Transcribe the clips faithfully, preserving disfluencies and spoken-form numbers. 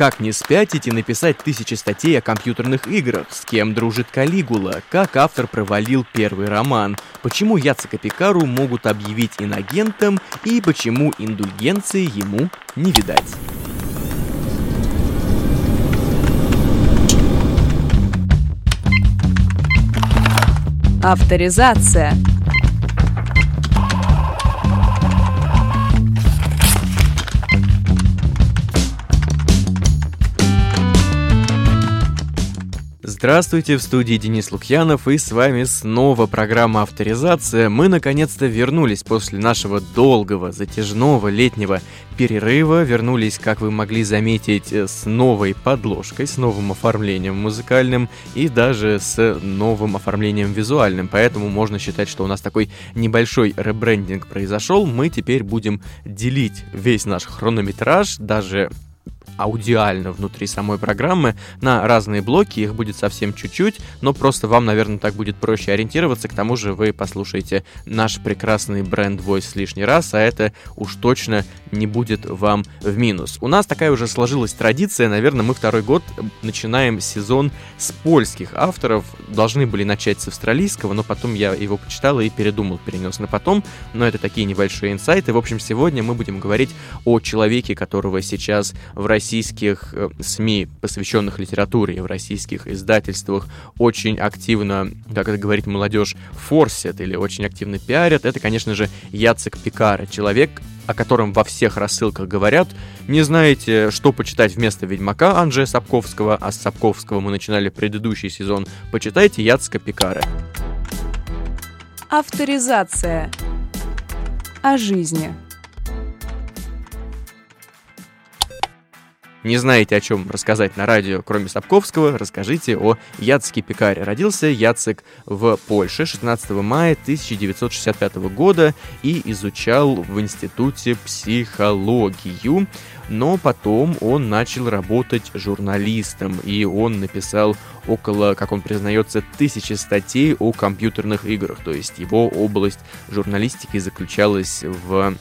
Как не спятить и написать тысячи статей о компьютерных играх? С кем дружит Калигула? Как автор провалил первый роман? Почему Яцека Пекару могут объявить инагентом? И почему индульгенции ему не видать? Авторизация. Здравствуйте, в студии Денис Лукьянов, и с вами снова программа «Авторизация». Мы наконец-то вернулись после нашего долгого, затяжного летнего перерыва. Вернулись, как вы могли заметить, с новой подложкой, с новым оформлением музыкальным и даже с новым оформлением визуальным. Поэтому можно считать, что у нас такой небольшой ребрендинг произошел. Мы теперь будем делить весь наш хронометраж, даже аудиально внутри самой программы, на разные блоки. Их будет совсем чуть-чуть, но просто вам, наверное, так будет проще ориентироваться. К тому же вы послушаете наш прекрасный бренд Voice лишний раз, а это уж точно не будет вам в минус. У нас такая уже сложилась традиция, наверное, мы второй год начинаем сезон с польских авторов. Должны были начать с австралийского, но потом я его почитал и передумал, перенес на потом, но это такие небольшие инсайты. В общем, сегодня мы будем говорить о человеке, которого сейчас в России В российских СМИ, посвященных литературе, в российских издательствах очень активно, как это говорит молодежь, форсят или очень активно пиарят. Это, конечно же, Яцек Пекара, человек, о котором во всех рассылках говорят. Не знаете, что почитать вместо «Ведьмака» Анджея Сапковского, а с Сапковского мы начинали предыдущий сезон. Почитайте Яцека Пекара. Авторизация. О жизни. Не знаете, о чем рассказать на радио, кроме Сапковского, расскажите о Яцеке Пекаре. Родился Яцек в Польше шестнадцатого мая тысяча девятьсот шестьдесят пятого года и изучал в институте психологию. Но потом он начал работать журналистом, и он написал около, как он признается, тысячи статей о компьютерных играх. То есть его область журналистики заключалась в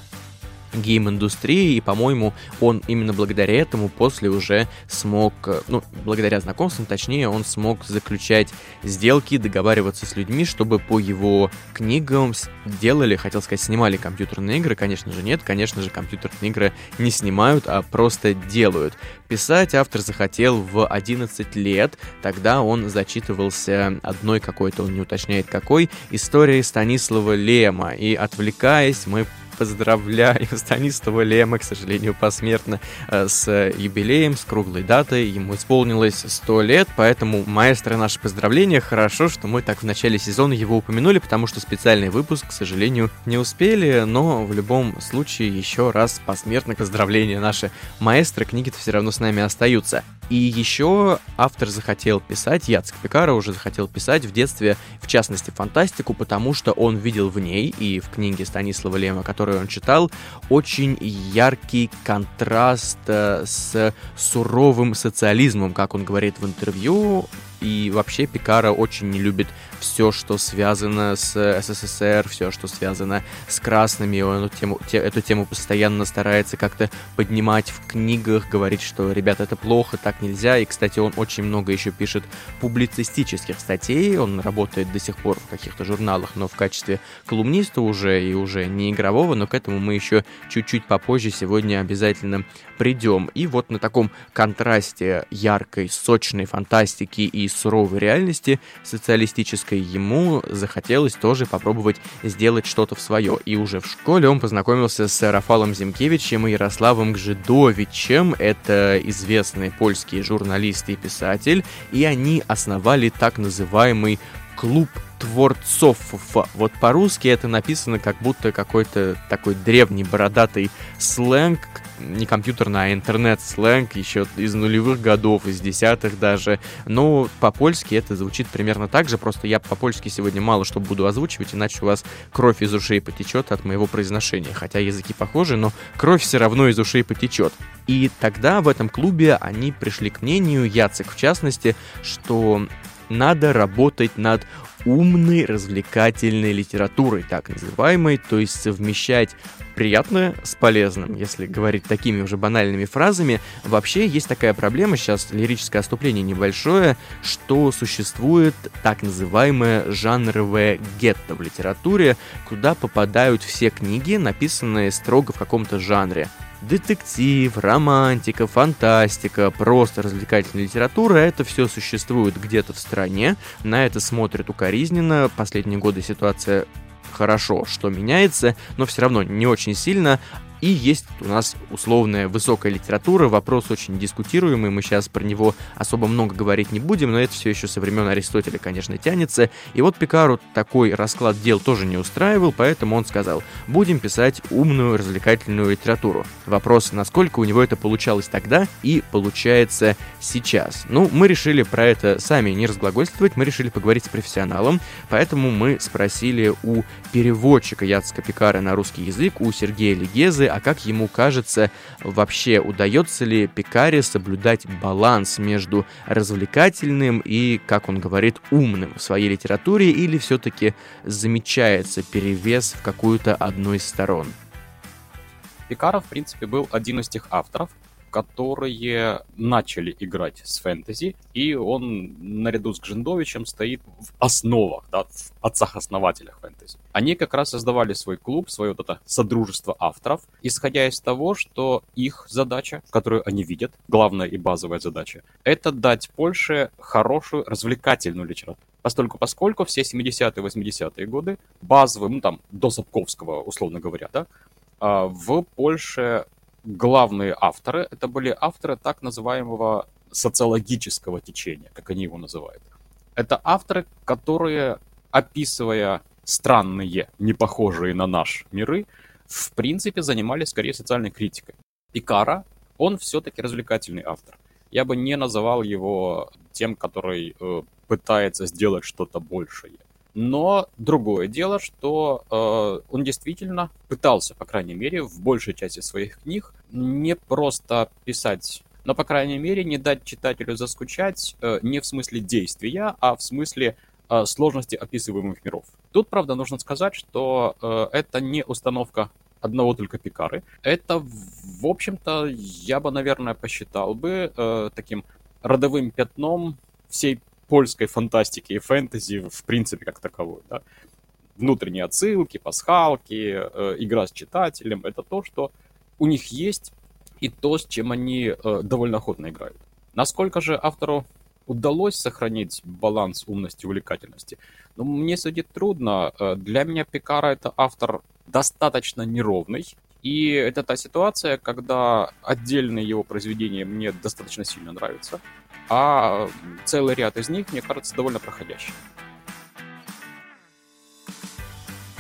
гейм-индустрии, и, по-моему, он именно благодаря этому после уже смог, ну, благодаря знакомствам, точнее, он смог заключать сделки, договариваться с людьми, чтобы по его книгам делали, хотел сказать, снимали компьютерные игры. Конечно же, нет, конечно же, компьютерные игры не снимают, а просто делают. Писать автор захотел в одиннадцать лет, тогда он зачитывался одной какой-то, он не уточняет какой, историей Станислава Лема, и, отвлекаясь, мы поздравляю Станислава Лема, к сожалению, посмертно, с юбилеем, с круглой датой. Ему исполнилось сто лет, поэтому, маэстро, наши поздравления. Хорошо, что мы так в начале сезона его упомянули, потому что специальный выпуск, к сожалению, не успели, но в любом случае еще раз посмертно поздравления наши. Маэстро, книги-то все равно с нами остаются. И еще автор захотел писать, Яцек Пекара уже захотел писать в детстве, в частности, фантастику, потому что он видел в ней и в книге Станислава Лема, которая он читал, очень яркий контраст с суровым социализмом, как он говорит в интервью. И вообще Пекара очень не любит все, что связано с СССР, все, что связано с красными. Он эту тему, те, эту тему постоянно старается как-то поднимать в книгах, говорит, что, ребята, это плохо, так нельзя. И, кстати, он очень много еще пишет публицистических статей. Он работает до сих пор в каких-то журналах, но в качестве колумниста уже и уже не игрового. Но к этому мы еще чуть-чуть попозже сегодня обязательно придем. И вот на таком контрасте яркой, сочной фантастики и суровой реальности социалистической ему захотелось тоже попробовать сделать что-то в свое. И уже в школе он познакомился с Рафалом Земкевичем и Ярославом Гжендовичем. Это известные польские журналисты и писатель. И они основали так называемый «клуб творцов». Вот по-русски это написано как будто какой-то такой древний бородатый сленг, не компьютерный, а интернет-сленг еще из нулевых годов, из десятых даже. Но по-польски это звучит примерно так же, просто я по-польски сегодня мало что буду озвучивать, иначе у вас кровь из ушей потечет от моего произношения. Хотя языки похожи, но кровь все равно из ушей потечет. И тогда в этом клубе они пришли к мнению, Яцек в частности, что надо работать над умной развлекательной литературой, так называемой, то есть совмещать приятное с полезным, если говорить такими уже банальными фразами. Вообще есть такая проблема, сейчас лирическое отступление небольшое, что существует так называемое жанровое гетто в литературе, куда попадают все книги, написанные строго в каком-то жанре. Детектив, романтика, фантастика, просто развлекательная литература — это все существует где-то в стране, на это смотрят укоризненно, последние годы ситуация хорошо, что меняется, но все равно не очень сильно. И есть у нас условная высокая литература, вопрос очень дискутируемый, мы сейчас про него особо много говорить не будем, но это все еще со времен Аристотеля, конечно, тянется. И вот Пекару такой расклад дел тоже не устраивал, поэтому он сказал: будем писать умную развлекательную литературу. Вопрос, насколько у него это получалось тогда и получается сейчас. Ну, мы решили про это сами не разглагольствовать, мы решили поговорить с профессионалом, поэтому мы спросили у переводчика Яцека Пекары на русский язык, у Сергея Легезы, а как ему кажется, вообще удается ли Пекаре соблюдать баланс между развлекательным и, как он говорит, умным в своей литературе, или все-таки замечается перевес в какую-то одну из сторон? Пекара, в принципе, был один из тех авторов, которые начали играть с фэнтези, и он наряду с Гжендовичем стоит в основах, да, в отцах-основателях фэнтези. Они как раз создавали свой клуб, свое вот это содружество авторов, исходя из того, что их задача, которую они видят, главная и базовая задача, это дать Польше хорошую развлекательную литературу. Постольку, поскольку все семидесятые, восьмидесятые годы, базовым, ну там, до Сапковского, условно говоря, да, в Польше... Главные авторы — это были авторы так называемого социологического течения, как они его называют. Это авторы, которые, описывая странные, не похожие на наш миры, в принципе занимались скорее социальной критикой. Пекара, он все-таки развлекательный автор. Я бы не называл его тем, который э, пытается сделать что-то большее. Но другое дело, что э, он действительно пытался, по крайней мере, в большей части своих книг не просто писать, но, по крайней мере, не дать читателю заскучать э, не в смысле действия, а в смысле э, сложности описываемых миров. Тут, правда, нужно сказать, что э, это не установка одного только Пекары. Это, в общем-то, я бы, наверное, посчитал бы э, таким родовым пятном всей польской фантастики и фэнтези в принципе как таковой. Да? Внутренние отсылки, пасхалки, э, игра с читателем — это то, что у них есть, и то, с чем они э, довольно охотно играют. Насколько же автору удалось сохранить баланс умности и увлекательности? Ну, мне судить трудно. Для меня Пекара — это автор достаточно неровный, и это та ситуация, когда отдельные его произведения мне достаточно сильно нравятся, а целый ряд из них, мне кажется, довольно проходящий.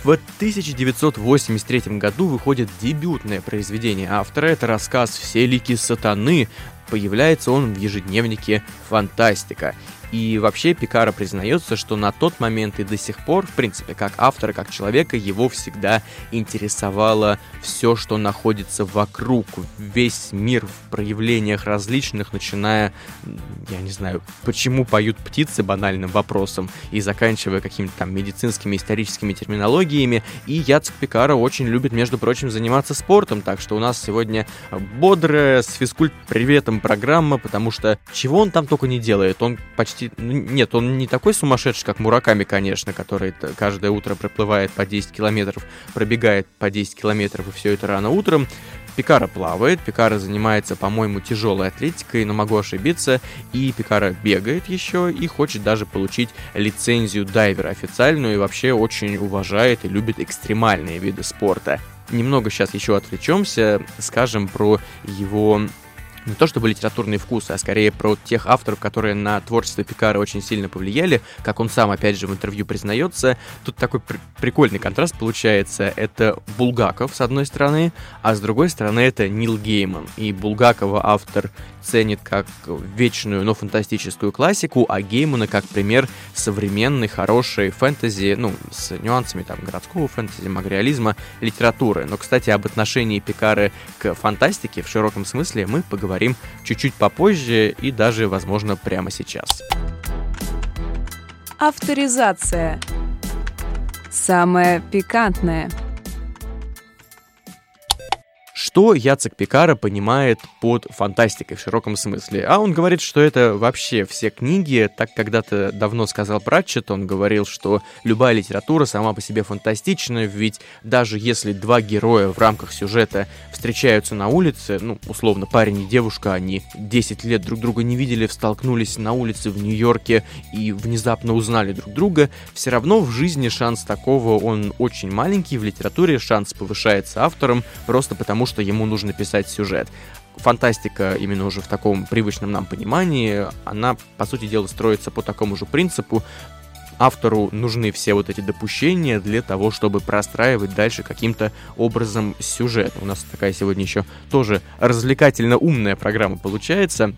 В тысяча девятьсот восемьдесят третьем году выходит дебютное произведение автора, это рассказ «Все лики сатаны», появляется он в ежедневнике «Фантастика». И вообще Пекара признается, что на тот момент и до сих пор, в принципе, как автора, как человека, его всегда интересовало все, что находится вокруг, весь мир в проявлениях различных, начиная, я не знаю, почему поют птицы, банальным вопросом, и заканчивая какими-то там медицинскими, историческими терминологиями. И Яцек Пекара очень любит, между прочим, заниматься спортом, так что у нас сегодня бодрая с физкульт-приветом программа, потому что чего он там только не делает, он почти Нет, он не такой сумасшедший, как Мураками, конечно, который каждое утро проплывает по десять километров, пробегает по десять километров, и все это рано утром. Пекара плавает, Пекара занимается, по-моему, тяжелой атлетикой, но могу ошибиться, и Пекара бегает еще и хочет даже получить лицензию дайвера официальную, и вообще очень уважает и любит экстремальные виды спорта. Немного сейчас еще отвлечемся, скажем про его... не то чтобы литературные вкусы, а скорее про тех авторов, которые на творчество Пекары очень сильно повлияли, как он сам, опять же, в интервью признается. Тут такой пр- прикольный контраст получается. Это Булгаков, с одной стороны, а с другой стороны это Нил Гейман. И Булгакова автор ценит как вечную, но фантастическую классику, а Геймана как пример современной, хорошей фэнтези, ну, с нюансами там городского фэнтези, магреализма, литературы. Но, кстати, об отношении Пекары к фантастике в широком смысле мы поговорим чуть-чуть попозже и даже, возможно, прямо сейчас. Авторизация. Самое пикантное. Что Яцек Пекара понимает под фантастикой в широком смысле? А он говорит, что это вообще все книги. Так когда-то давно сказал Пратчетт, он говорил, что любая литература сама по себе фантастична, ведь даже если два героя в рамках сюжета встречаются на улице, ну, условно, парень и девушка, они десять лет друг друга не видели, столкнулись на улице в Нью-Йорке и внезапно узнали друг друга, все равно в жизни шанс такого, он очень маленький, в литературе шанс повышается автором просто потому, что ему нужно писать сюжет. Фантастика, именно уже в таком привычном нам понимании, она, по сути дела, строится по такому же принципу. Автору нужны все вот эти допущения для того, чтобы простраивать дальше каким-то образом сюжет. У нас такая сегодня еще тоже развлекательно умная программа получается.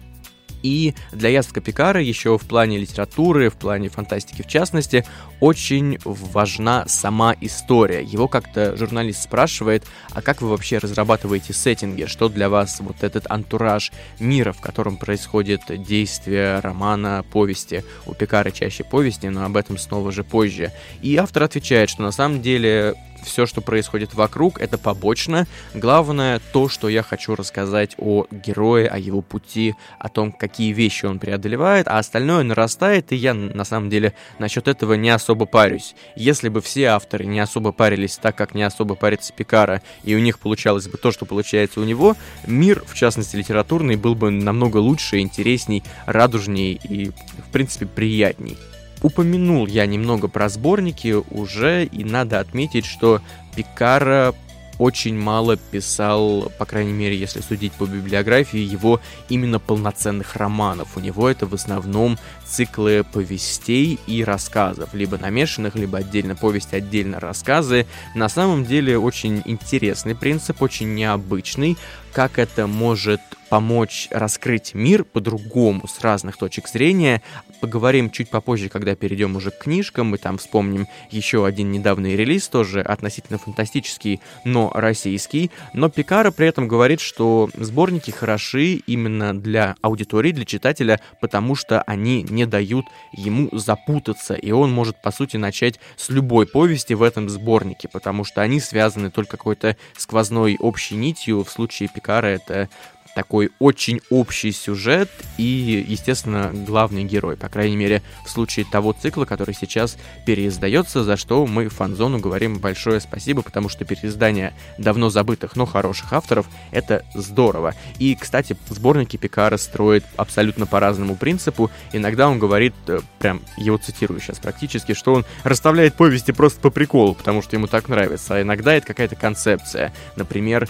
И для Яцека Пекара еще в плане литературы, в плане фантастики в частности, очень важна сама история. Его как-то журналист спрашивает, а как вы вообще разрабатываете сеттинги? Что для вас вот этот антураж мира, в котором происходит действие романа, повести? У Пекара чаще повести, но об этом снова же позже. И автор отвечает, что на самом деле... все, что происходит вокруг, это побочно. Главное, то, что я хочу рассказать о герое, о его пути, о том, какие вещи он преодолевает, а остальное нарастает, и я, на самом деле, насчет этого не особо парюсь. Если бы все авторы не особо парились так, как не особо парится Пекара, и у них получалось бы то, что получается у него, мир, в частности, литературный, был бы намного лучше, интересней, радужней и, в принципе, приятней. Упомянул я немного про сборники уже, и надо отметить, что Пекара очень мало писал, по крайней мере, если судить по библиографии, его именно полноценных романов. У него это в основном циклы повестей и рассказов, либо намешанных, либо отдельно повесть, отдельно рассказы. На самом деле очень интересный принцип, очень необычный, как это может помочь раскрыть мир по-другому, с разных точек зрения. Поговорим чуть попозже, когда перейдем уже к книжкам. Мы там вспомним еще один недавний релиз, тоже относительно фантастический, но российский. Но Пекара при этом говорит, что сборники хороши именно для аудитории, для читателя, потому что они не дают ему запутаться. И он может, по сути, начать с любой повести в этом сборнике, потому что они связаны только какой-то сквозной общей нитью. В случае Пекара это... такой очень общий сюжет и, естественно, главный герой, по крайней мере, в случае того цикла, который сейчас переиздается, за что мы Фанзону говорим большое спасибо, потому что переиздание давно забытых, но хороших авторов — это здорово. И, кстати, сборники Пекара строит абсолютно по разному принципу. Иногда он говорит, прям его цитирую сейчас практически, что он расставляет повести просто по приколу, потому что ему так нравится, а иногда это какая-то концепция. Например,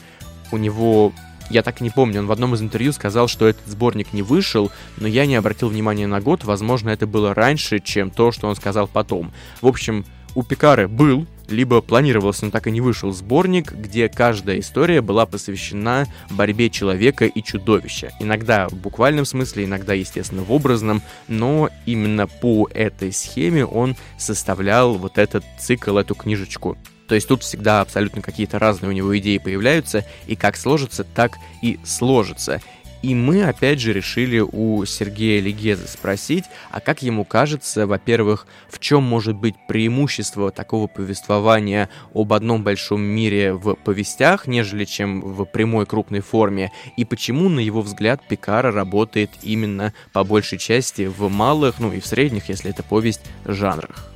у него... Я так и не помню, он в одном из интервью сказал, что этот сборник не вышел, но я не обратил внимания на год, возможно, это было раньше, чем то, что он сказал потом. В общем, у Пекары был, либо планировался, но так и не вышел сборник, где каждая история была посвящена борьбе человека и чудовища. Иногда в буквальном смысле, иногда, естественно, в образном, но именно по этой схеме он составлял вот этот цикл, эту книжечку. То есть тут всегда абсолютно какие-то разные у него идеи появляются, и как сложится, так и сложится. И мы, опять же, решили у Сергея Легеза спросить, а как ему кажется, во-первых, в чем может быть преимущество такого повествования об одном большом мире в повестях, нежели чем в прямой крупной форме, и почему, на его взгляд, Пекара работает именно по большей части в малых, ну и в средних, если это повесть, жанрах.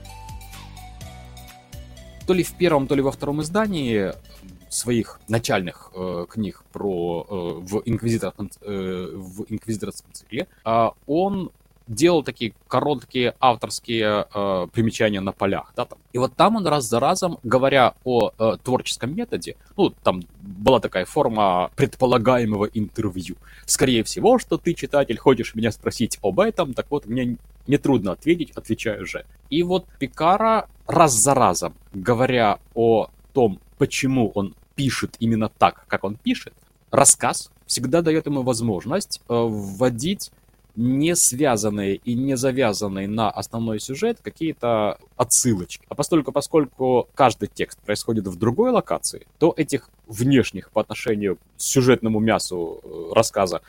То ли в первом, то ли во втором издании своих начальных э, книг про, э, в, инквизиторском, э, в инквизиторском цикле э, он делал такие короткие авторские э, примечания на полях. Да, там. И вот там он раз за разом, говоря о э, творческом методе, ну, там была такая форма предполагаемого интервью. Скорее всего, что ты, читатель, хочешь меня спросить об этом, так вот, мне нетрудно ответить, отвечаю же. И вот Пекара раз за разом, говоря о том, почему он пишет именно так, как он пишет, рассказ всегда дает ему возможность вводить не связанные и не завязанные на основной сюжет какие-то отсылочки. А поскольку, поскольку каждый текст происходит в другой локации, то этих внешних по отношению к сюжетному мясу рассказа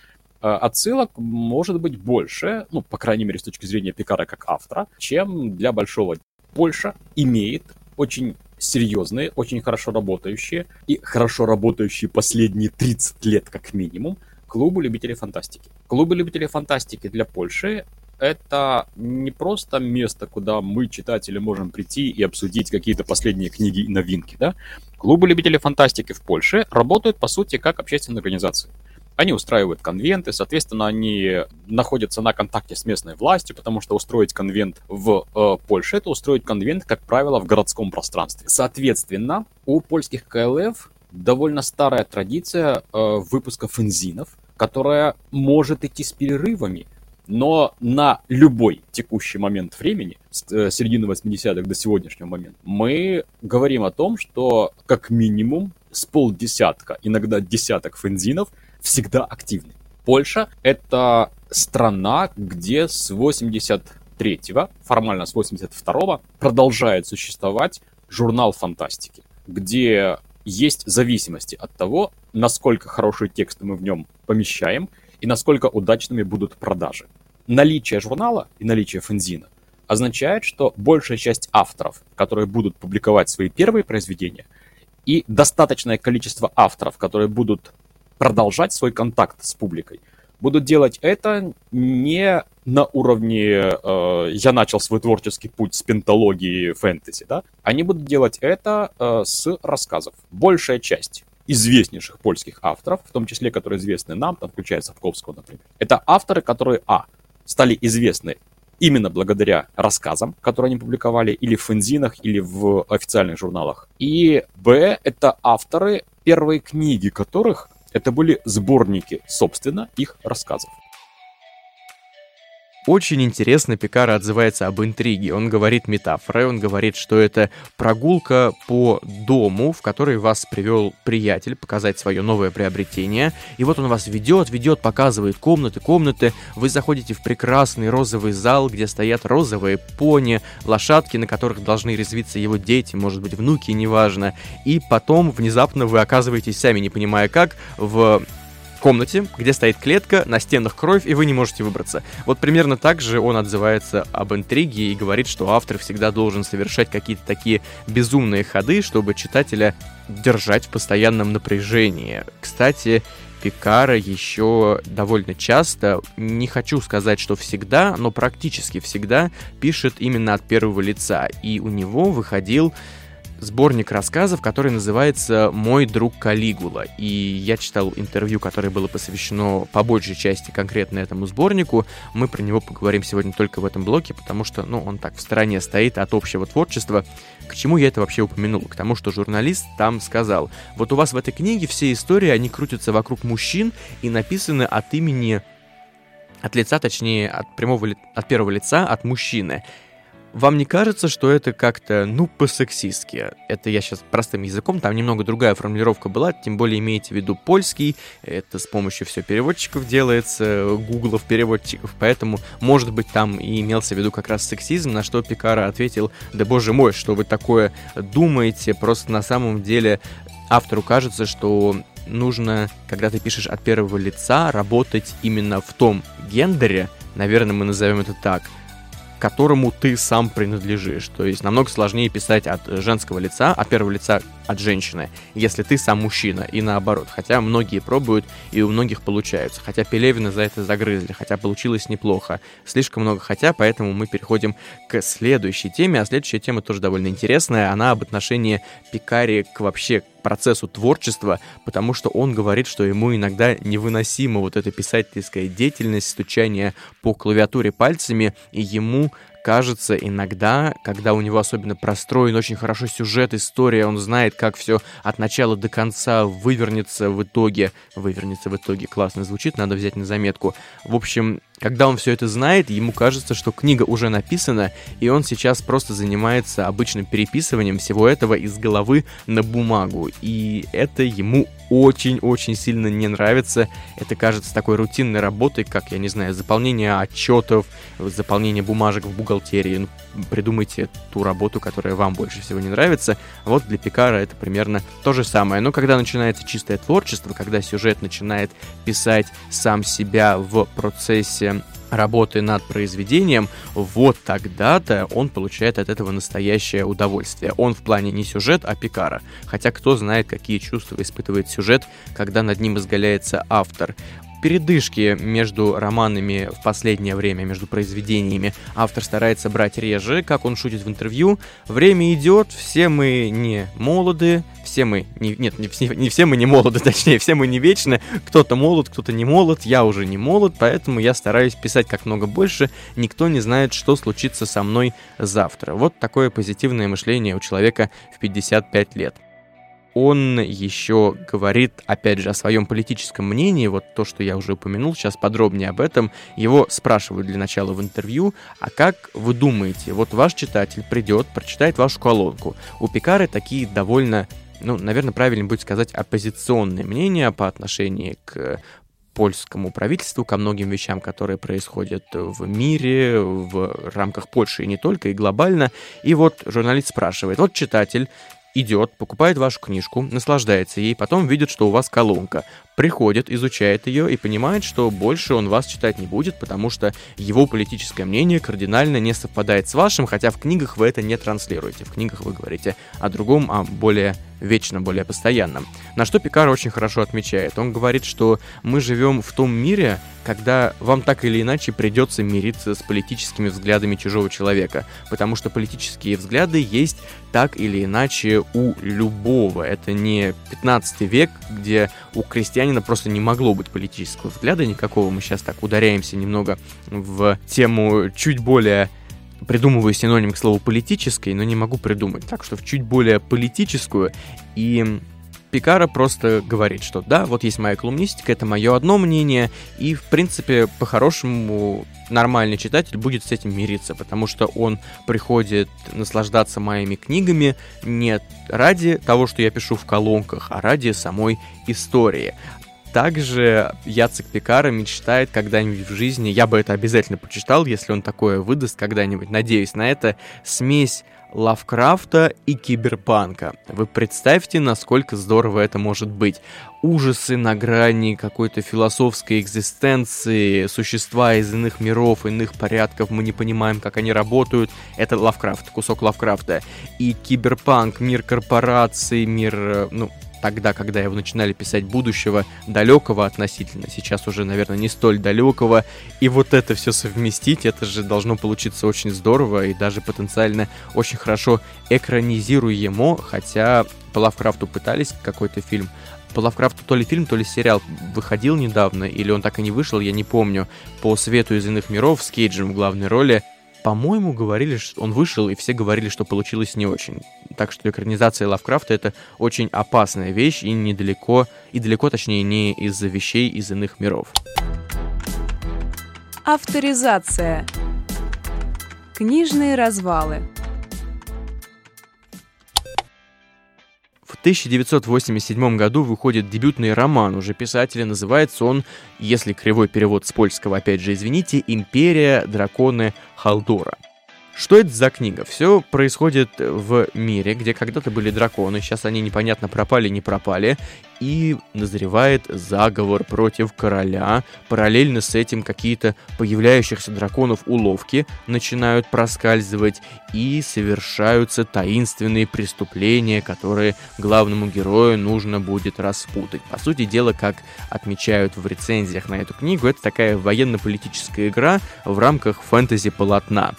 отсылок может быть больше, ну, по крайней мере, с точки зрения Пекара как автора, чем для большого. Польша имеет очень серьезные, очень хорошо работающие и хорошо работающие последние тридцать лет как минимум клубы любителей фантастики. Клубы любителей фантастики для Польши — это не просто место, куда мы, читатели, можем прийти и обсудить какие-то последние книги и новинки, да? Клубы любителей фантастики в Польше работают, по сути, как общественные организации. Они устраивают конвенты, соответственно, они находятся на контакте с местной властью, потому что устроить конвент в э, Польше — это устроить конвент, как правило, в городском пространстве. Соответственно, у польских ка эл эф довольно старая традиция э, выпуска фэнзинов, которая может идти с перерывами, но на любой текущий момент времени, с середины восьмидесятых до сегодняшнего момента, мы говорим о том, что как минимум с полдесятка, иногда десяток фэнзинов всегда активны. Польша — это страна, где с восемьдесят третьего, формально с восемьдесят второго, продолжает существовать журнал фантастики, где есть зависимости от того, насколько хорошие тексты мы в нем помещаем и насколько удачными будут продажи. Наличие журнала и наличие фэнзина означает, что большая часть авторов, которые будут публиковать свои первые произведения, и достаточное количество авторов, которые будут продолжать свой контакт с публикой, будут делать это не на уровне э, «я начал свой творческий путь с пентологии фэнтези», да? Они будут делать это э, с рассказов. Большая часть известнейших польских авторов, в том числе, которые известны нам, там, включая Сапковского, например, это авторы, которые, а, стали известны именно благодаря рассказам, которые они публиковали или в фэнзинах, или в официальных журналах, и, б, это авторы, первые книги которых это были сборники, собственно, их рассказов. Очень интересно Пекара отзывается об интриге. Он говорит метафоры, он говорит, что это прогулка по дому, в который вас привел приятель показать свое новое приобретение. И вот он вас ведет, ведет, показывает комнаты, комнаты. Вы заходите в прекрасный розовый зал, где стоят розовые пони, лошадки, на которых должны резвиться его дети, может быть, внуки, неважно. И потом внезапно вы оказываетесь, сами не понимая как, в... в комнате, где стоит клетка, на стенах кровь, и вы не можете выбраться. Вот примерно так же он отзывается об интриге и говорит, что автор всегда должен совершать какие-то такие безумные ходы, чтобы читателя держать в постоянном напряжении. Кстати, Пекара еще довольно часто, не хочу сказать, что всегда, но практически всегда пишет именно от первого лица, и у него выходил сборник рассказов, который называется «Мой друг Калигула». И я читал интервью, которое было посвящено по большей части конкретно этому сборнику. Мы про него поговорим сегодня только в этом блоке, потому что, ну, он так в стороне стоит от общего творчества. К чему я это вообще упомянул? К тому, что журналист там сказал: вот у вас в этой книге все истории, они крутятся вокруг мужчин и написаны от имени, от лица, точнее, от прямого, от первого лица, от мужчины. Вам не кажется, что это как-то, ну, по-сексистски? Это я сейчас простым языком, там немного другая формулировка была, тем более имеете в виду польский, это с помощью все переводчиков делается, гуглов переводчиков, поэтому, может быть, там и имелся в виду как раз сексизм, на что Пекара ответил: да боже мой, что вы такое думаете, просто на самом деле автору кажется, что нужно, когда ты пишешь от первого лица, работать именно в том гендере, наверное, мы назовем это так, которому ты сам принадлежишь. То есть намного сложнее писать от женского лица, от первого лица от женщины, если ты сам мужчина, и наоборот. Хотя многие пробуют, и у многих получаются. Хотя Пелевина за это загрызли, хотя получилось неплохо. Слишком много «хотя», поэтому мы переходим к следующей теме. А следующая тема тоже довольно интересная. Она об отношении Пекари к вообще процессу творчества, потому что он говорит, что ему иногда невыносимо вот эта писательская деятельность, стучание по клавиатуре пальцами, и ему кажется иногда, когда у него особенно простроен очень хорошо сюжет, история, он знает, как все от начала до конца вывернется в итоге. Вывернется в итоге, классно звучит, надо взять на заметку. В общем, когда он все это знает, ему кажется, что книга уже написана, и он сейчас просто занимается обычным переписыванием всего этого из головы на бумагу. И это ему очень-очень сильно не нравится. Это кажется такой рутинной работой, как, я не знаю, заполнение отчетов, заполнение бумажек в бухгалтерии. Придумайте ту работу, которая вам больше всего не нравится. Вот для Пекара это примерно то же самое. Но когда начинается чистое творчество, когда сюжет начинает писать сам себя в процессе работы над произведением, вот тогда-то он получает от этого настоящее удовольствие. Он в плане не сюжет, а Пекара. Хотя кто знает, какие чувства испытывает сюжет, когда над ним изгаляется автор. Передышки между романами в последнее время, между произведениями, автор старается брать реже, как он шутит в интервью. Время идет, все мы не молоды, все мы... Не, нет, не, не все мы не молоды, точнее, все мы не вечны. Кто-то молод, кто-то не молод, я уже не молод, поэтому я стараюсь писать как много больше. Никто не знает, что случится со мной завтра. Вот такое позитивное мышление у человека в пятьдесят пять лет. Он еще говорит, опять же, о своем политическом мнении, вот то, что я уже упомянул, сейчас подробнее об этом. Его спрашивают для начала в интервью, а как вы думаете, вот ваш читатель придет, прочитает вашу колонку. У Пекары такие довольно, ну, наверное, правильно будет сказать, оппозиционные мнения по отношению к польскому правительству, ко многим вещам, которые происходят в мире, в рамках Польши и не только, и глобально. И вот журналист спрашивает, вот читатель идет, покупает вашу книжку, наслаждается ей, потом видит, что у вас колонка. Приходит, изучает ее и понимает, что больше он вас читать не будет, потому что его политическое мнение кардинально не совпадает с вашим, хотя в книгах вы это не транслируете. В книгах вы говорите о другом, о более вечном, более постоянном. На что Пекара очень хорошо отмечает. Он говорит, что мы живем в том мире, когда вам так или иначе придется мириться с политическими взглядами чужого человека, потому что политические взгляды есть так или иначе у любого. Это не пятнадцатый век, где у крестьян просто не могло быть политического взгляда никакого. Мы сейчас так ударяемся немного в тему чуть более... Придумываю синоним к слову «политической», но не могу придумать. Так что в чуть более политическую. И Пекара просто говорит, что да, вот есть моя колумнистика, это мое одно мнение. И, в принципе, по-хорошему... нормальный читатель будет с этим мириться, потому что он приходит наслаждаться моими книгами не ради того, что я пишу в колонках, а ради самой истории. Также Яцек Пекара мечтает когда-нибудь в жизни, я бы это обязательно почитал, если он такое выдаст когда-нибудь, надеюсь на это, смесь Лавкрафта и киберпанка. Вы представьте, насколько здорово это может быть. Ужасы на грани какой-то философской экзистенции, существа из иных миров, иных порядков, мы не понимаем, как они работают. Это Лавкрафт, кусок Лавкрафта. И киберпанк, мир корпораций, мир... ну, тогда, когда его начинали писать, будущего, далекого относительно, сейчас уже, наверное, не столь далекого, и вот это все совместить, это же должно получиться очень здорово и даже потенциально очень хорошо экранизируемо, хотя по Лавкрафту пытались какой-то фильм, по Лавкрафту то ли фильм, то ли сериал выходил недавно, или он так и не вышел, я не помню, по «Свету из иных миров» с Кейджем в главной роли. По-моему, говорили, что он вышел, и все говорили, что получилось не очень. Так что экранизация Лавкрафта — это очень опасная вещь, и недалеко, и далеко, точнее, не из-за вещей из иных миров. Авторизация. Книжные развалы. В тысяча девятьсот восемьдесят седьмом году выходит дебютный роман уже писателя, называется он, если кривой перевод с польского, опять же, извините, «Империя, драконы, Халдора». Что это за книга? Все происходит в мире, где когда-то были драконы, сейчас они непонятно пропали, не пропали, и назревает заговор против короля. Параллельно с этим какие-то появляющихся драконов уловки начинают проскальзывать, и совершаются таинственные преступления, которые главному герою нужно будет распутать. По сути дела, как отмечают в рецензиях на эту книгу, это такая военно-политическая игра в рамках фэнтези-полотна.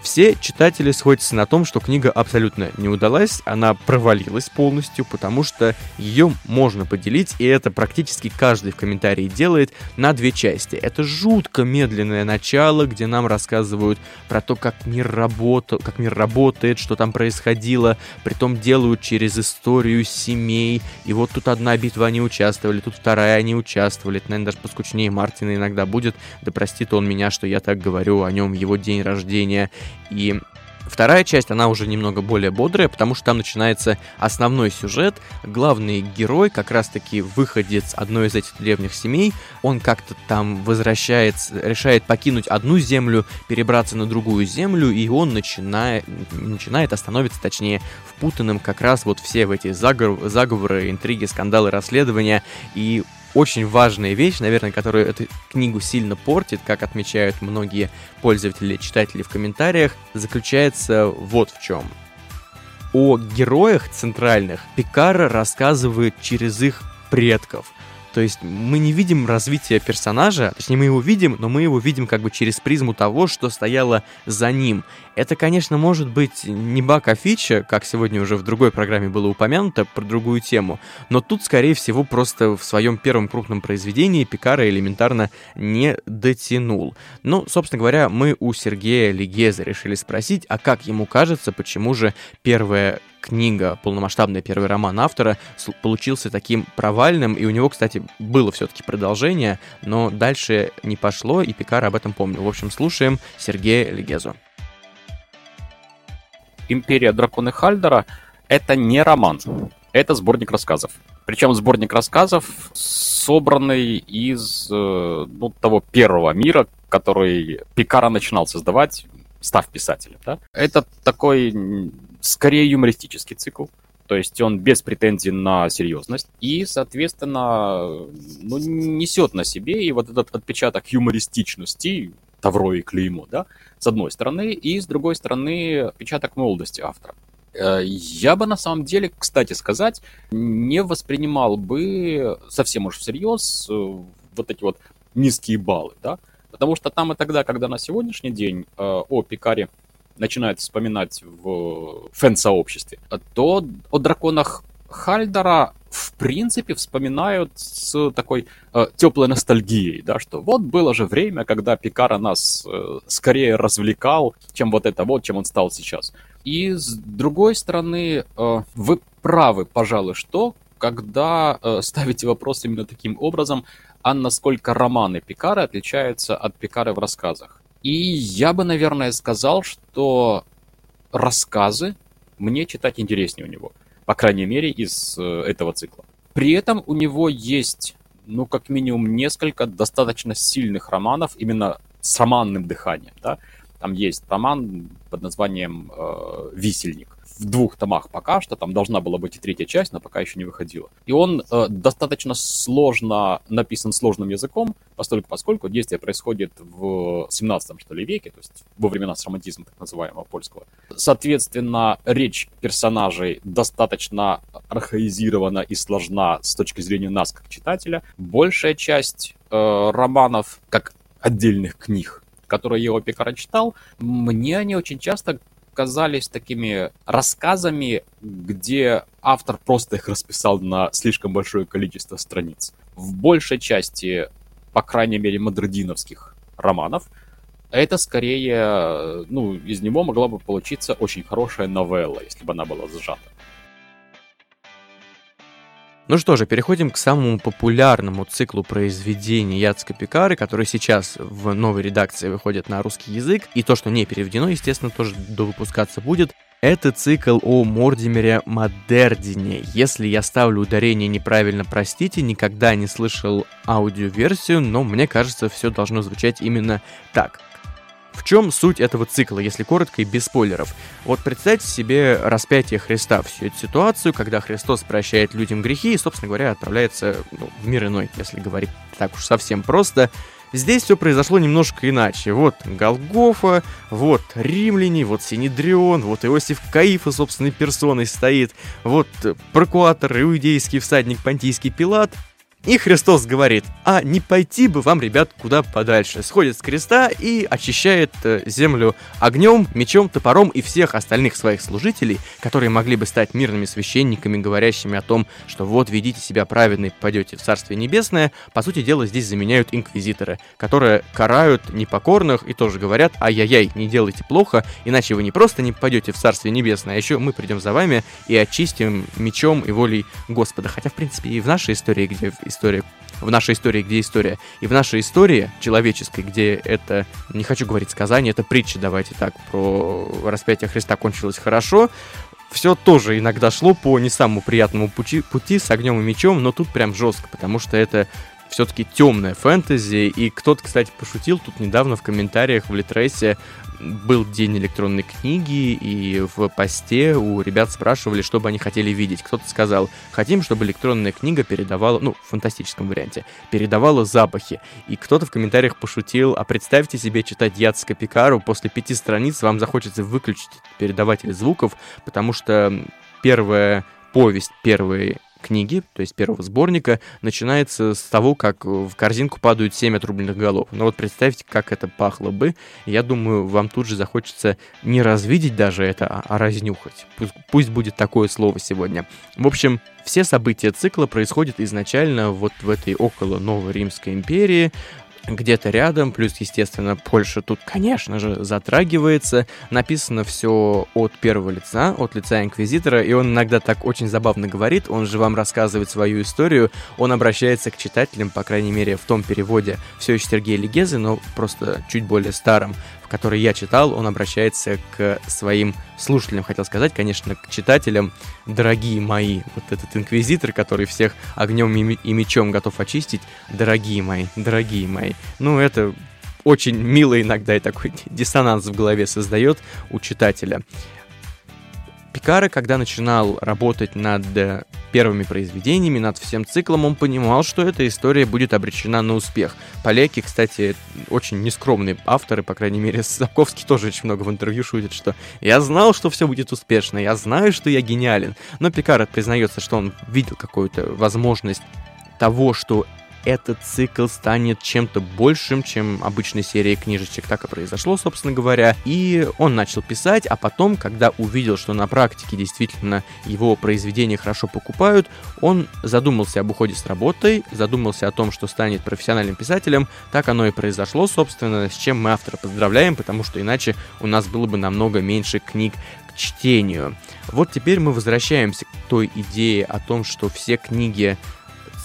Все читатели сходятся на том, что книга абсолютно не удалась, она провалилась полностью, потому что ее можно поделить, и это практически каждый в комментарии делает, на две части. Это жутко медленное начало, где нам рассказывают про то, как мир, работа, как мир работает, что там происходило, притом делают через историю семей, и вот тут одна битва они участвовали, тут вторая они участвовали, это, наверное, даже поскучнее Мартина иногда будет, да простит он меня, что я так говорю о нем, его день рождения. И Вторая часть, она уже немного более бодрая, потому что там начинается основной сюжет. Главный герой, как раз-таки выходец одной из этих древних семей, он как-то там возвращается, решает покинуть одну землю, перебраться на другую землю, и он начинает, начинает, а становится, точнее, впутанным как раз вот все в эти заговор, заговоры, интриги, скандалы, расследования. И очень важная вещь, наверное, которую эту книгу сильно портит, как отмечают многие пользователи, читатели в комментариях, заключается вот в чем. О героях центральных Пекара рассказывает через их предков. То есть мы не видим развития персонажа, точнее мы его видим, но мы его видим как бы через призму того, что стояло за ним. Это, конечно, может быть не баг, а фича, как сегодня уже в другой программе было упомянуто, про другую тему, но тут, скорее всего, просто в своем первом крупном произведении Пекара элементарно не дотянул. Ну, собственно говоря, мы у Сергея Легеза решили спросить, а как ему кажется, почему же первая книга, полномасштабный первый роман автора получился таким провальным, и у него, кстати, было все-таки продолжение, но дальше не пошло, и Пекара об этом помнил. В общем, слушаем Сергея Легезу. «Империя дракона Хальдора» — это не роман, это сборник рассказов. Причем сборник рассказов, собранный из ну, того первого мира, который Пекара начинал создавать, став писателем. Да? Это такой скорее юмористический цикл, то есть он без претензий на серьезность и, соответственно, ну, несет на себе и вот этот отпечаток юмористичности, тавро и клеймо, да, с одной стороны, и с другой стороны отпечаток молодости автора. Я бы на самом деле, кстати сказать, не воспринимал бы совсем уж всерьез вот эти вот низкие баллы, да, потому что там и тогда, когда на сегодняшний день о Пекаре начинают вспоминать в фэн-сообществе, то о драконах Хальдора в принципе вспоминают с такой э, теплой ностальгией, да, что вот было же время, когда Пекара нас э, скорее развлекал, чем вот это вот, чем он стал сейчас. И с другой стороны, э, вы правы, пожалуй, что, когда э, ставите вопрос именно таким образом, а насколько романы Пекары отличаются от Пекары в рассказах. И я бы, наверное, сказал, что рассказы мне читать интереснее у него, по крайней мере, из этого цикла. При этом у него есть, ну, как минимум, несколько достаточно сильных романов, именно с романным дыханием, да. Там есть роман под названием э, «Висельник». В двух томах пока что, там должна была быть и третья часть, но пока еще не выходила. И он э, достаточно сложно написан сложным языком, поскольку, поскольку действие происходит в семнадцатом, что ли, веке, то есть во времена соматизма так называемого польского. Соответственно, речь персонажей достаточно архаизирована и сложна с точки зрения нас, как читателя. Большая часть э, романов, как отдельных книг, которые я у Пекара читал, мне они очень часто казались такими рассказами, где автор просто их расписал на слишком большое количество страниц. В большей части, по крайней мере, мадердиновских романов, это скорее, ну, из него могла бы получиться очень хорошая новелла, если бы она была сжата. Ну что же, переходим к самому популярному циклу произведений Яцека Пекары, который сейчас в новой редакции выходит на русский язык, и то, что не переведено, естественно, тоже довыпускаться будет. Это цикл о Мордимере Мадердине. Если я ставлю ударение неправильно, простите, никогда не слышал аудиоверсию, но мне кажется, все должно звучать именно так. В чем суть этого цикла, если коротко и без спойлеров? Вот представьте себе распятие Христа, всю эту ситуацию, когда Христос прощает людям грехи и, собственно говоря, отправляется, ну, в мир иной, если говорить так уж совсем просто. Здесь все произошло немножко иначе. Вот Голгофа, вот римляне, вот Синедрион, вот Иосиф Каифа собственной персоной стоит, вот прокуратор, иудейский всадник, понтийский Пилат. И Христос говорит: а не пойти бы вам, ребят, куда подальше. Сходит с креста и очищает землю огнем, мечом, топором и всех остальных своих служителей, которые могли бы стать мирными священниками, говорящими о том, что вот ведите себя праведно и попадете в Царствие Небесное. По сути дела, здесь заменяют инквизиторы, которые карают непокорных и тоже говорят: ай-яй-яй, не делайте плохо, иначе вы не просто не попадете в Царствие Небесное, а еще мы придем за вами и очистим мечом и волей Господа. Хотя, в принципе, и в нашей истории, где история в нашей истории, где история. И в нашей истории человеческой, где это, не хочу говорить сказание, это притча, давайте так, про распятие Христа кончилось хорошо, все тоже иногда шло по не самому приятному пути, пути с огнем и мечом, но тут прям жестко, потому что это все-таки темная фэнтези. И кто-то, кстати, пошутил тут недавно в комментариях в Литресе, был день электронной книги, и в посте у ребят спрашивали, что бы они хотели видеть. Кто-то сказал, хотим, чтобы электронная книга передавала, ну, в фантастическом варианте, передавала запахи. И кто-то в комментариях пошутил, а представьте себе читать Яцека Пекару, после пяти страниц вам захочется выключить передаватель звуков, потому что первая повесть, первые книги, то есть первого сборника, начинается с того, как в корзинку падают семь отрубленных голов. Ну вот представьте, как это пахло бы. Я думаю, вам тут же захочется не развидеть даже это, а разнюхать. Пусть, пусть будет такое слово сегодня. В общем, все события цикла происходят изначально вот в этой около Новой Римской империи, где-то рядом, плюс, естественно, Польша тут, конечно же, затрагивается. Написано все от первого лица, от лица инквизитора, и он иногда так очень забавно говорит, он же вам рассказывает свою историю, он обращается к читателям, по крайней мере, в том переводе все еще Сергея Легезы, но просто чуть более старом, в который я читал, он обращается к своим слушателям, хотел сказать, конечно, к читателям. Дорогие мои, вот этот инквизитор, который всех огнем и мечом готов очистить, дорогие мои, дорогие мои. Ну, это очень мило иногда, и такой диссонанс в голове создает у читателя. Пекара, когда начинал работать над первыми произведениями, над всем циклом, он понимал, что эта история будет обречена на успех. Поляки, кстати, очень нескромные авторы, по крайней мере, Сапковский тоже очень много в интервью шутит, что «я знал, что все будет успешно, я знаю, что я гениален». Но Пекара признается, что он видел какую-то возможность того, что этот цикл станет чем-то большим, чем обычной серии книжечек. Так и произошло, собственно говоря. И он начал писать, а потом, когда увидел, что на практике действительно его произведения хорошо покупают, он задумался об уходе с работой, задумался о том, что станет профессиональным писателем. Так оно и произошло, собственно, с чем мы автора поздравляем, потому что иначе у нас было бы намного меньше книг к чтению. Вот теперь мы возвращаемся к той идее о том, что все книги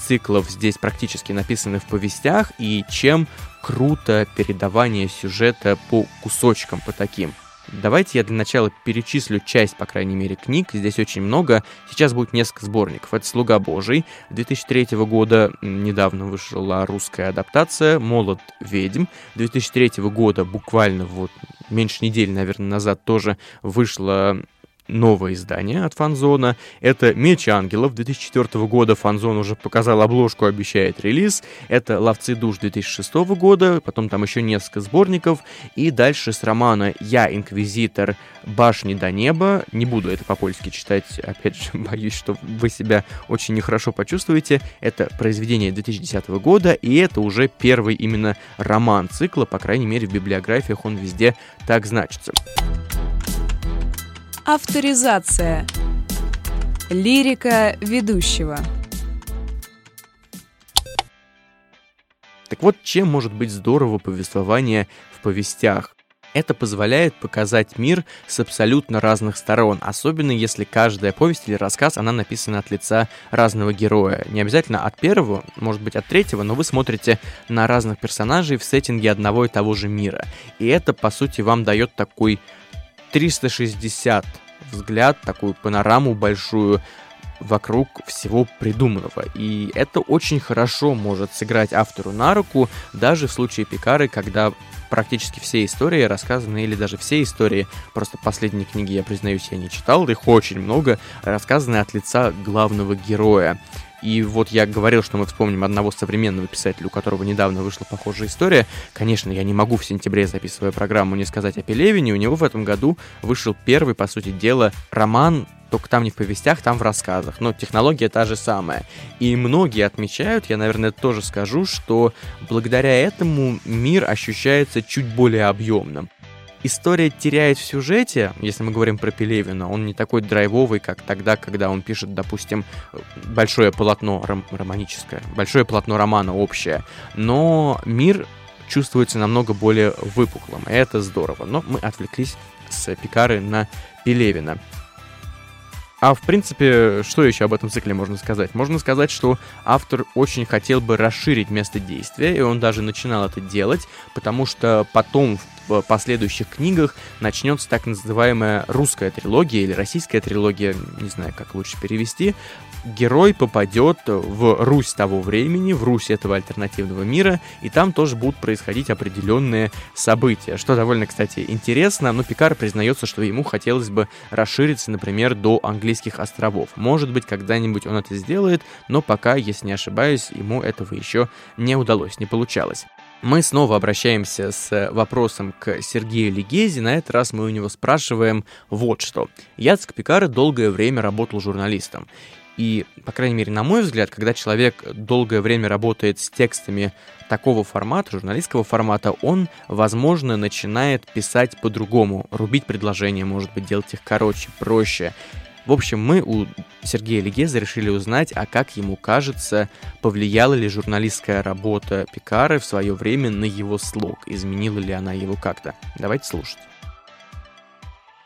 циклов здесь практически написаны в повестях, и чем круто передавание сюжета по кусочкам, по таким. Давайте я для начала перечислю часть, по крайней мере, книг, здесь очень много, сейчас будет несколько сборников. Это «Слуга Божий», две тысячи третьего года недавно вышла русская адаптация «Молот ведьм», две тысячи третьего года буквально вот меньше недели, наверное, назад тоже вышла новое издание от Фанзона. Это «Меч ангелов» две тысячи четвёртого года. Фанзон уже показал обложку, обещает релиз. Это «Ловцы душ» две тысячи шестого года. Потом там еще несколько сборников. И дальше с романа «Я, инквизитор, башни до неба». Не буду это по-польски читать. Опять же, боюсь, что вы себя очень нехорошо почувствуете. Это произведение две тысячи десятого года. И это уже первый именно роман цикла. По крайней мере, в библиографиях он везде так значится. Авторизация. Лирика ведущего. Так вот, чем может быть здорово повествование в повестях? Это позволяет показать мир с абсолютно разных сторон, особенно если каждая повесть или рассказ, она написана от лица разного героя. Не обязательно от первого, может быть от третьего, но вы смотрите на разных персонажей в сеттинге одного и того же мира. И это, по сути, вам дает такой триста шестьдесят взгляд, такую панораму большую вокруг всего придуманного. И это очень хорошо может сыграть автору на руку, даже в случае Пекары, когда практически все истории рассказаны, или даже все истории, просто последние книги, я признаюсь, я не читал, их очень много, рассказаны от лица главного героя. И вот я говорил, что мы вспомним одного современного писателя, у которого недавно вышла похожая история. Конечно, я не могу в сентябре, записывая программу, не сказать о Пелевине. У него в этом году вышел первый, по сути дела, роман, только там не в повестях, там в рассказах. Но технология та же самая. И многие отмечают, я, наверное, тоже скажу, что благодаря этому мир ощущается чуть более объемным. История теряет в сюжете, если мы говорим про Пелевина, он не такой драйвовый, как тогда, когда он пишет, допустим, большое полотно ром- романическое, большое полотно романа общее, но мир чувствуется намного более выпуклым, и это здорово. Но мы отвлеклись с Пекары на Пелевина. А в принципе, что еще об этом цикле можно сказать? Можно сказать, что автор очень хотел бы расширить место действия, и он даже начинал это делать, потому что потом в последующих книгах начнется так называемая русская трилогия или российская трилогия, не знаю, как лучше перевести. Герой попадет в Русь того времени, в Русь этого альтернативного мира, и там тоже будут происходить определенные события, что довольно, кстати, интересно, но Пекара признается, что ему хотелось бы расшириться, например, до английских островов. Может быть, когда-нибудь он это сделает, но пока, если не ошибаюсь, ему этого еще не удалось, не получалось. Мы снова обращаемся с вопросом к Сергею Легезе, на этот раз мы у него спрашиваем вот что. Яцек Пекара долгое время работал журналистом. И, по крайней мере, на мой взгляд, когда человек долгое время работает с текстами такого формата, журналистского формата, он, возможно, начинает писать по-другому, рубить предложения, может быть, делать их короче, проще. В общем, мы у Сергея Легезы решили узнать, а как ему кажется, повлияла ли журналистская работа Пекары в свое время на его слог, изменила ли она его как-то. Давайте слушать.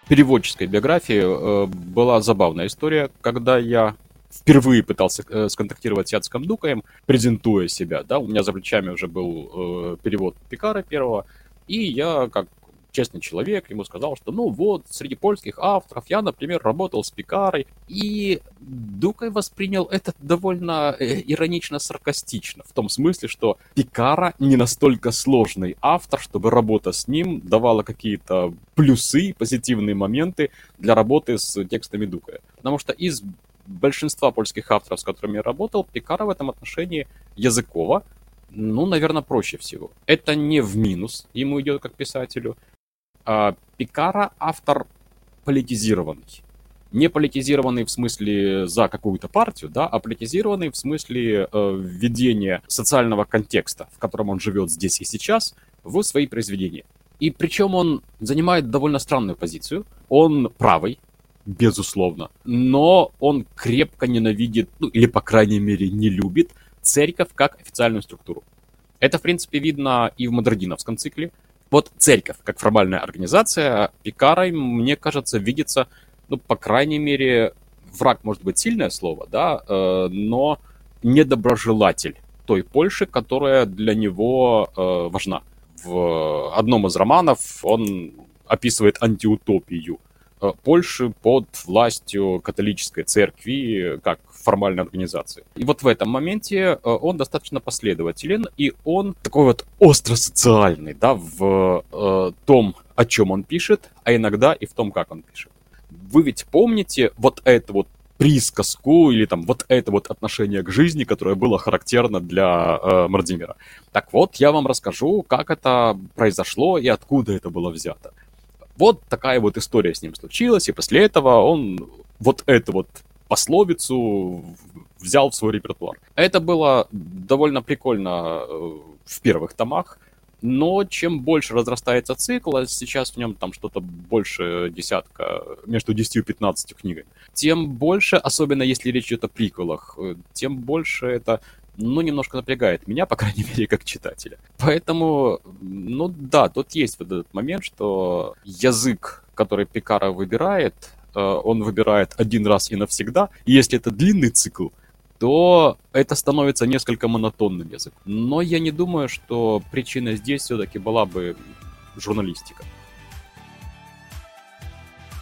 В переводческой биографии была забавная история, когда я впервые пытался сконтактировать с Яцеком Дукаем, презентуя себя, да, у меня за плечами уже был э, перевод Пекара первого, и я, как честный человек, ему сказал, что ну вот, среди польских авторов я, например, работал с Пекарой, и Дукай воспринял это довольно э, иронично-саркастично, в том смысле, что Пекара не настолько сложный автор, чтобы работа с ним давала какие-то плюсы, позитивные моменты для работы с текстами Дукая, потому что из большинства польских авторов, с которыми я работал, Пекара в этом отношении языкова, ну, наверное, проще всего. Это не в минус ему идет как писателю. А Пекара автор политизированный. Не политизированный в смысле за какую-то партию, да, а политизированный в смысле э, введения социального контекста, в котором он живет здесь и сейчас, в свои произведения. И причем он занимает довольно странную позицию. Он правый. Безусловно. Но он крепко ненавидит, ну или, по крайней мере, не любит церковь как официальную структуру. Это, в принципе, видно и в Мадердиновском цикле. Вот церковь как формальная организация Пекарой, мне кажется, видится, ну, по крайней мере, враг, может быть, сильное слово, да, э, но недоброжелатель той Польши, которая для него э, важна. В одном из романов он описывает антиутопию Польши под властью католической церкви как формальной организации. И вот в этом моменте он достаточно последователен, и он такой вот остросоциальный, да, в э, том, о чем он пишет, а иногда и в том, как он пишет. Вы ведь помните вот эту вот присказку или там вот это вот отношение к жизни, которое было характерно для э, Мордимера? Так вот, я вам расскажу, как это произошло и откуда это было взято. Вот такая вот история с ним случилась, и после этого он вот эту вот пословицу взял в свой репертуар. Это было довольно прикольно в первых томах, но чем больше разрастается цикл, а сейчас в нем там что-то больше десятка, между десятью и пятнадцатью книгами, тем больше, особенно если речь идет о приквелах, тем больше это... ну, немножко напрягает меня, по крайней мере, как читателя. Поэтому, ну да, тут есть вот этот момент, что язык, который Пекара выбирает, он выбирает один раз и навсегда. И если это длинный цикл, то это становится несколько монотонным языком. Но я не думаю, что причина здесь все-таки была бы журналистика.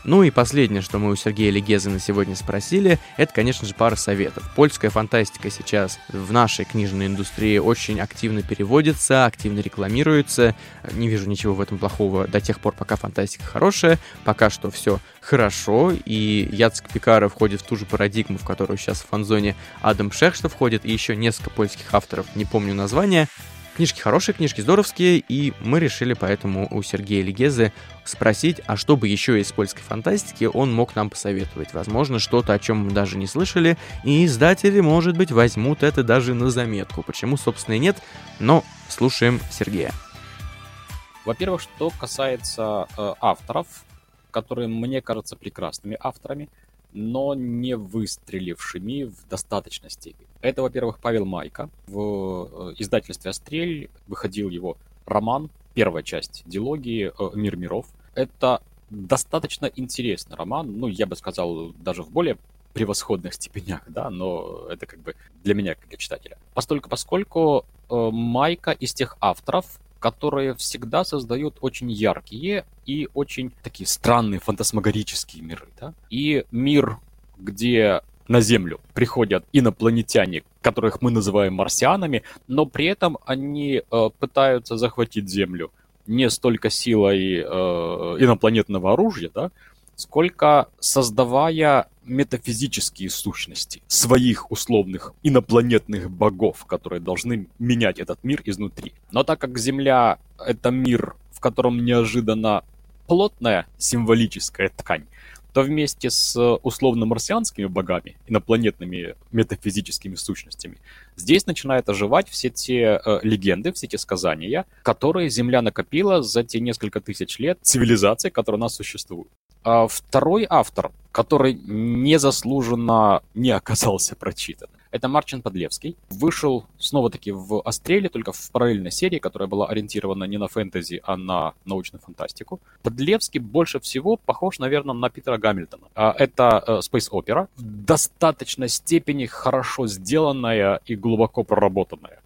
Ну и последнее, что мы у Сергея Легезы на сегодня спросили, это, конечно же, пара советов. Польская фантастика сейчас в нашей книжной индустрии очень активно переводится, активно рекламируется. Не вижу ничего в этом плохого до тех пор, пока фантастика хорошая. Пока что все хорошо, и Яцек Пекара входит в ту же парадигму, в которую сейчас в Фанзоне Адам Шехштов входит, и еще несколько польских авторов, не помню названия. Книжки хорошие, книжки здоровские, и мы решили поэтому у Сергея Легезы спросить, а что бы еще из польской фантастики он мог нам посоветовать. Возможно, что-то, о чем мы даже не слышали, и издатели, может быть, возьмут это даже на заметку. Почему, собственно, и нет, но слушаем Сергея. Во-первых, что касается э, авторов, которые, мне кажется, прекрасными авторами, но не выстрелившими в достаточной степени. Это, во-первых, Павел Майка. В издательстве «Острель» выходил его роман, первая часть дилогии «Мир миров». Это достаточно интересный роман, ну, я бы сказал, даже в более превосходных степенях, да, но это как бы для меня, как для читателя. Постольку, поскольку э, Майка из тех авторов, которые всегда создают очень яркие и очень такие странные фантасмагорические миры, да, и мир, где на Землю приходят инопланетяне, которых мы называем марсианами, но при этом они э, пытаются захватить Землю не столько силой э, инопланетного оружия, да, сколько создавая метафизические сущности своих условных инопланетных богов, которые должны менять этот мир изнутри. Но так как Земля — это мир, в котором неожиданно плотная символическая ткань, то вместе с условно-марсианскими богами, инопланетными метафизическими сущностями, здесь начинают оживать все те э, легенды, все те сказания, которые Земля накопила за те несколько тысяч лет цивилизации, которые у нас существуют. А второй автор, который незаслуженно не оказался прочитан, это Марчин Подлевский. Вышел снова-таки в «Остреле», только в параллельной серии, которая была ориентирована не на фэнтези, а на научную фантастику. Подлевский больше всего похож, наверное, на Питера Гамильтона. Это спейс-опера, в достаточной степени хорошо сделанная и глубоко проработанная.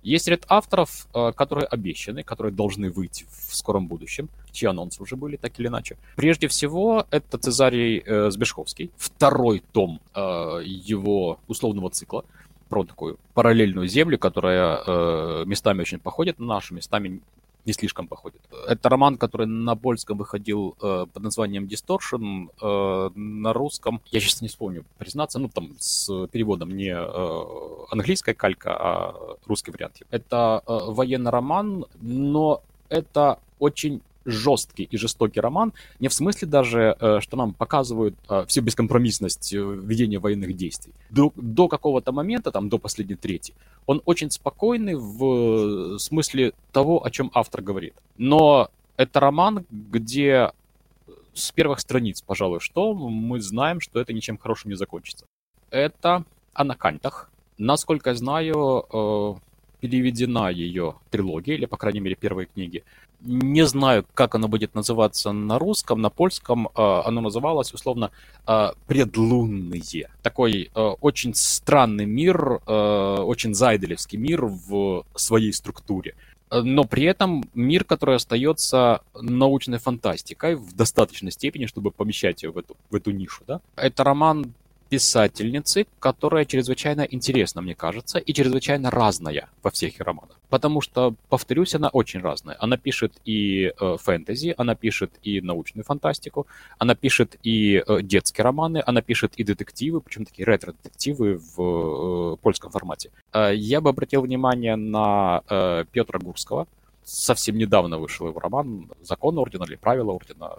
Есть ряд авторов, которые обещаны, которые должны выйти в скором будущем, чьи анонсы уже были, так или иначе. Прежде всего, это Цезарий э, Сбешковский, второй том э, его условного цикла про такую параллельную землю, которая э, местами очень походит на нашу, местами не слишком походит. Это роман, который на польском выходил э, под названием «Дисторшн», э, на русском, я сейчас не вспомню, признаться, ну там с переводом не э, английская калька, а русский вариант. Это э, военный роман, но это очень жесткий и жестокий роман, не в смысле даже, э, что нам показывают э, всю бескомпромиссность ведения военных действий. До, до какого-то момента, там, до последней трети, он очень спокойный в смысле того, о чем автор говорит. Но это роман, где с первых страниц, пожалуй, что мы знаем, что это ничем хорошим не закончится. Это о Накантах. Насколько я знаю, э, переведена ее трилогия, или, по крайней мере, первые книги. Не знаю, как она будет называться на русском, на польском. Э, оно называлось, условно, э, «Предлунные». Такой э, очень странный мир, э, очень зайделевский мир в своей структуре. Но при этом мир, который остается научной фантастикой в достаточной степени, чтобы помещать ее в эту, в эту нишу. Да? Это роман писательницы, которая чрезвычайно интересна, мне кажется, и чрезвычайно разная во всех ее романах. Потому что, повторюсь, она очень разная. Она пишет и э, фэнтези, она пишет и научную фантастику, она пишет и э, детские романы, она пишет и детективы, причем такие ретро-детективы в э, польском формате. Э, я бы обратил внимание на э, Петра Гурского. Совсем недавно вышел его роман «Закон ордена» или «Правила ордена».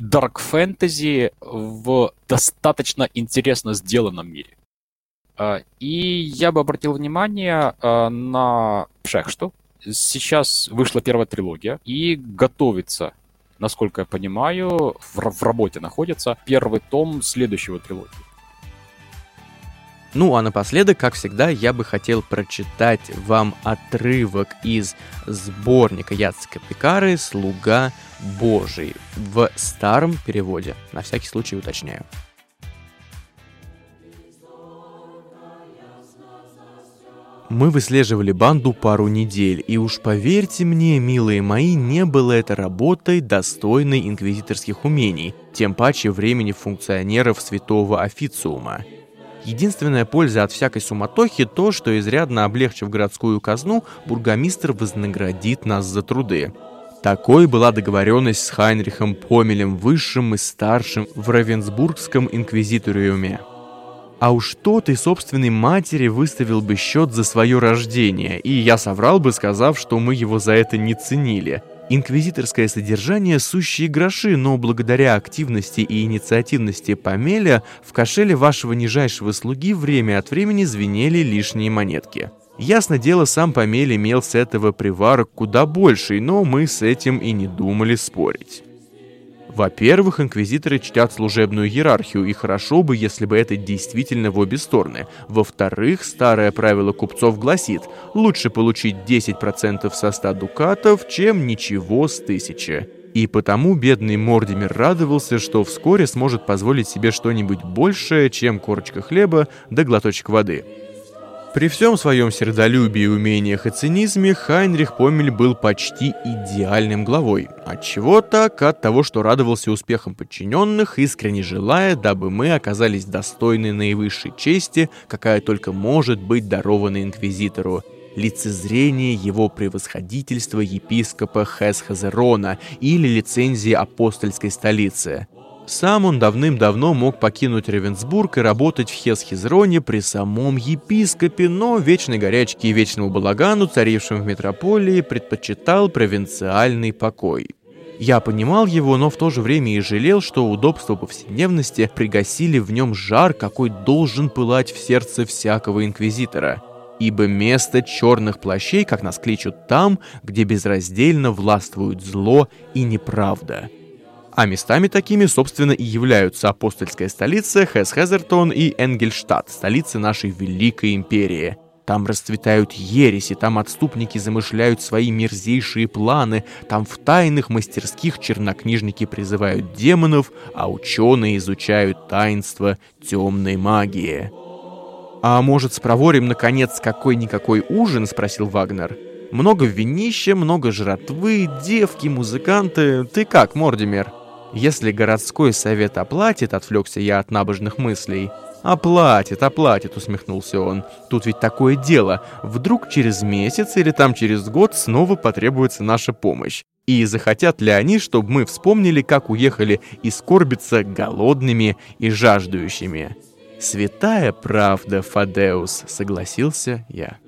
Dark Fantasy в достаточно интересно сделанном мире. И я бы обратил внимание на Пшехшту. Сейчас вышла первая трилогия и готовится, насколько я понимаю, в работе находится первый том следующего трилогии. Ну а напоследок, как всегда, я бы хотел прочитать вам отрывок из сборника Яцека Пекары «Слуга Божий» в старом переводе, на всякий случай уточняю. Мы выслеживали банду пару недель, и уж поверьте мне, милые мои, не было это работой, достойной инквизиторских умений, тем паче времени функционеров святого официума. Единственная польза от всякой суматохи то, что, изрядно облегчив городскую казну, бургомистр вознаградит нас за труды. Такой была договоренность с Хайнрихом Помелем, высшим и старшим в Равенсбургском инквизиториуме. А уж тот и собственной матери выставил бы счет за свое рождение, и я соврал бы, сказав, что мы его за это не ценили. Инквизиторское содержание – сущие гроши, но благодаря активности и инициативности Помеля в кошеле вашего нижайшего слуги время от времени звенели лишние монетки. Ясно дело, сам Помель имел с этого приварок куда больший, но мы с этим и не думали спорить. Во-первых, инквизиторы чтят служебную иерархию, и хорошо бы, если бы это действительно в обе стороны. Во-вторых, старое правило купцов гласит, лучше получить десять процентов со ста дукатов, чем ничего с тысячи. И потому бедный Мордимер радовался, что вскоре сможет позволить себе что-нибудь большее, чем корочка хлеба да глоточек воды. При всем своем сердолюбии, умениях и цинизме Хайнрих Помель был почти идеальным главой. Отчего так? От того, что радовался успехам подчиненных, искренне желая, дабы мы оказались достойны наивысшей чести, какая только может быть дарована инквизитору. Лицезрение его превосходительства епископа Хез-хезрона или лицензии апостольской столицы. Сам он давным-давно мог покинуть Равенсбург и работать в Хез-хезроне при самом епископе, но вечной горячке и вечному балагану, царившему в метрополии, предпочитал провинциальный покой. Я понимал его, но в то же время и жалел, что удобства повседневности пригасили в нем жар, какой должен пылать в сердце всякого инквизитора. Ибо место черных плащей, как нас кличут, там, где безраздельно властвуют зло и неправда. А местами такими, собственно, и являются апостольская столица, Хес-Хезертон и Энгельштадт, столицы нашей великой империи. Там расцветают ереси, там отступники замышляют свои мерзейшие планы, там в тайных мастерских чернокнижники призывают демонов, а ученые изучают таинства темной магии. «А может, спроворим, наконец, какой-никакой ужин?» — спросил Вагнер. «Много винища, много жратвы, девки, музыканты. Ты как, Мордимер?» «Если городской совет оплатит», — отвлекся я от набожных мыслей. «Оплатит, оплатит», — усмехнулся он. «Тут ведь такое дело. Вдруг через месяц или там через год снова потребуется наша помощь. И захотят ли они, чтобы мы вспомнили, как уехали и скорбиться голодными и жаждущими?» «Святая правда, Фадеус», — согласился я.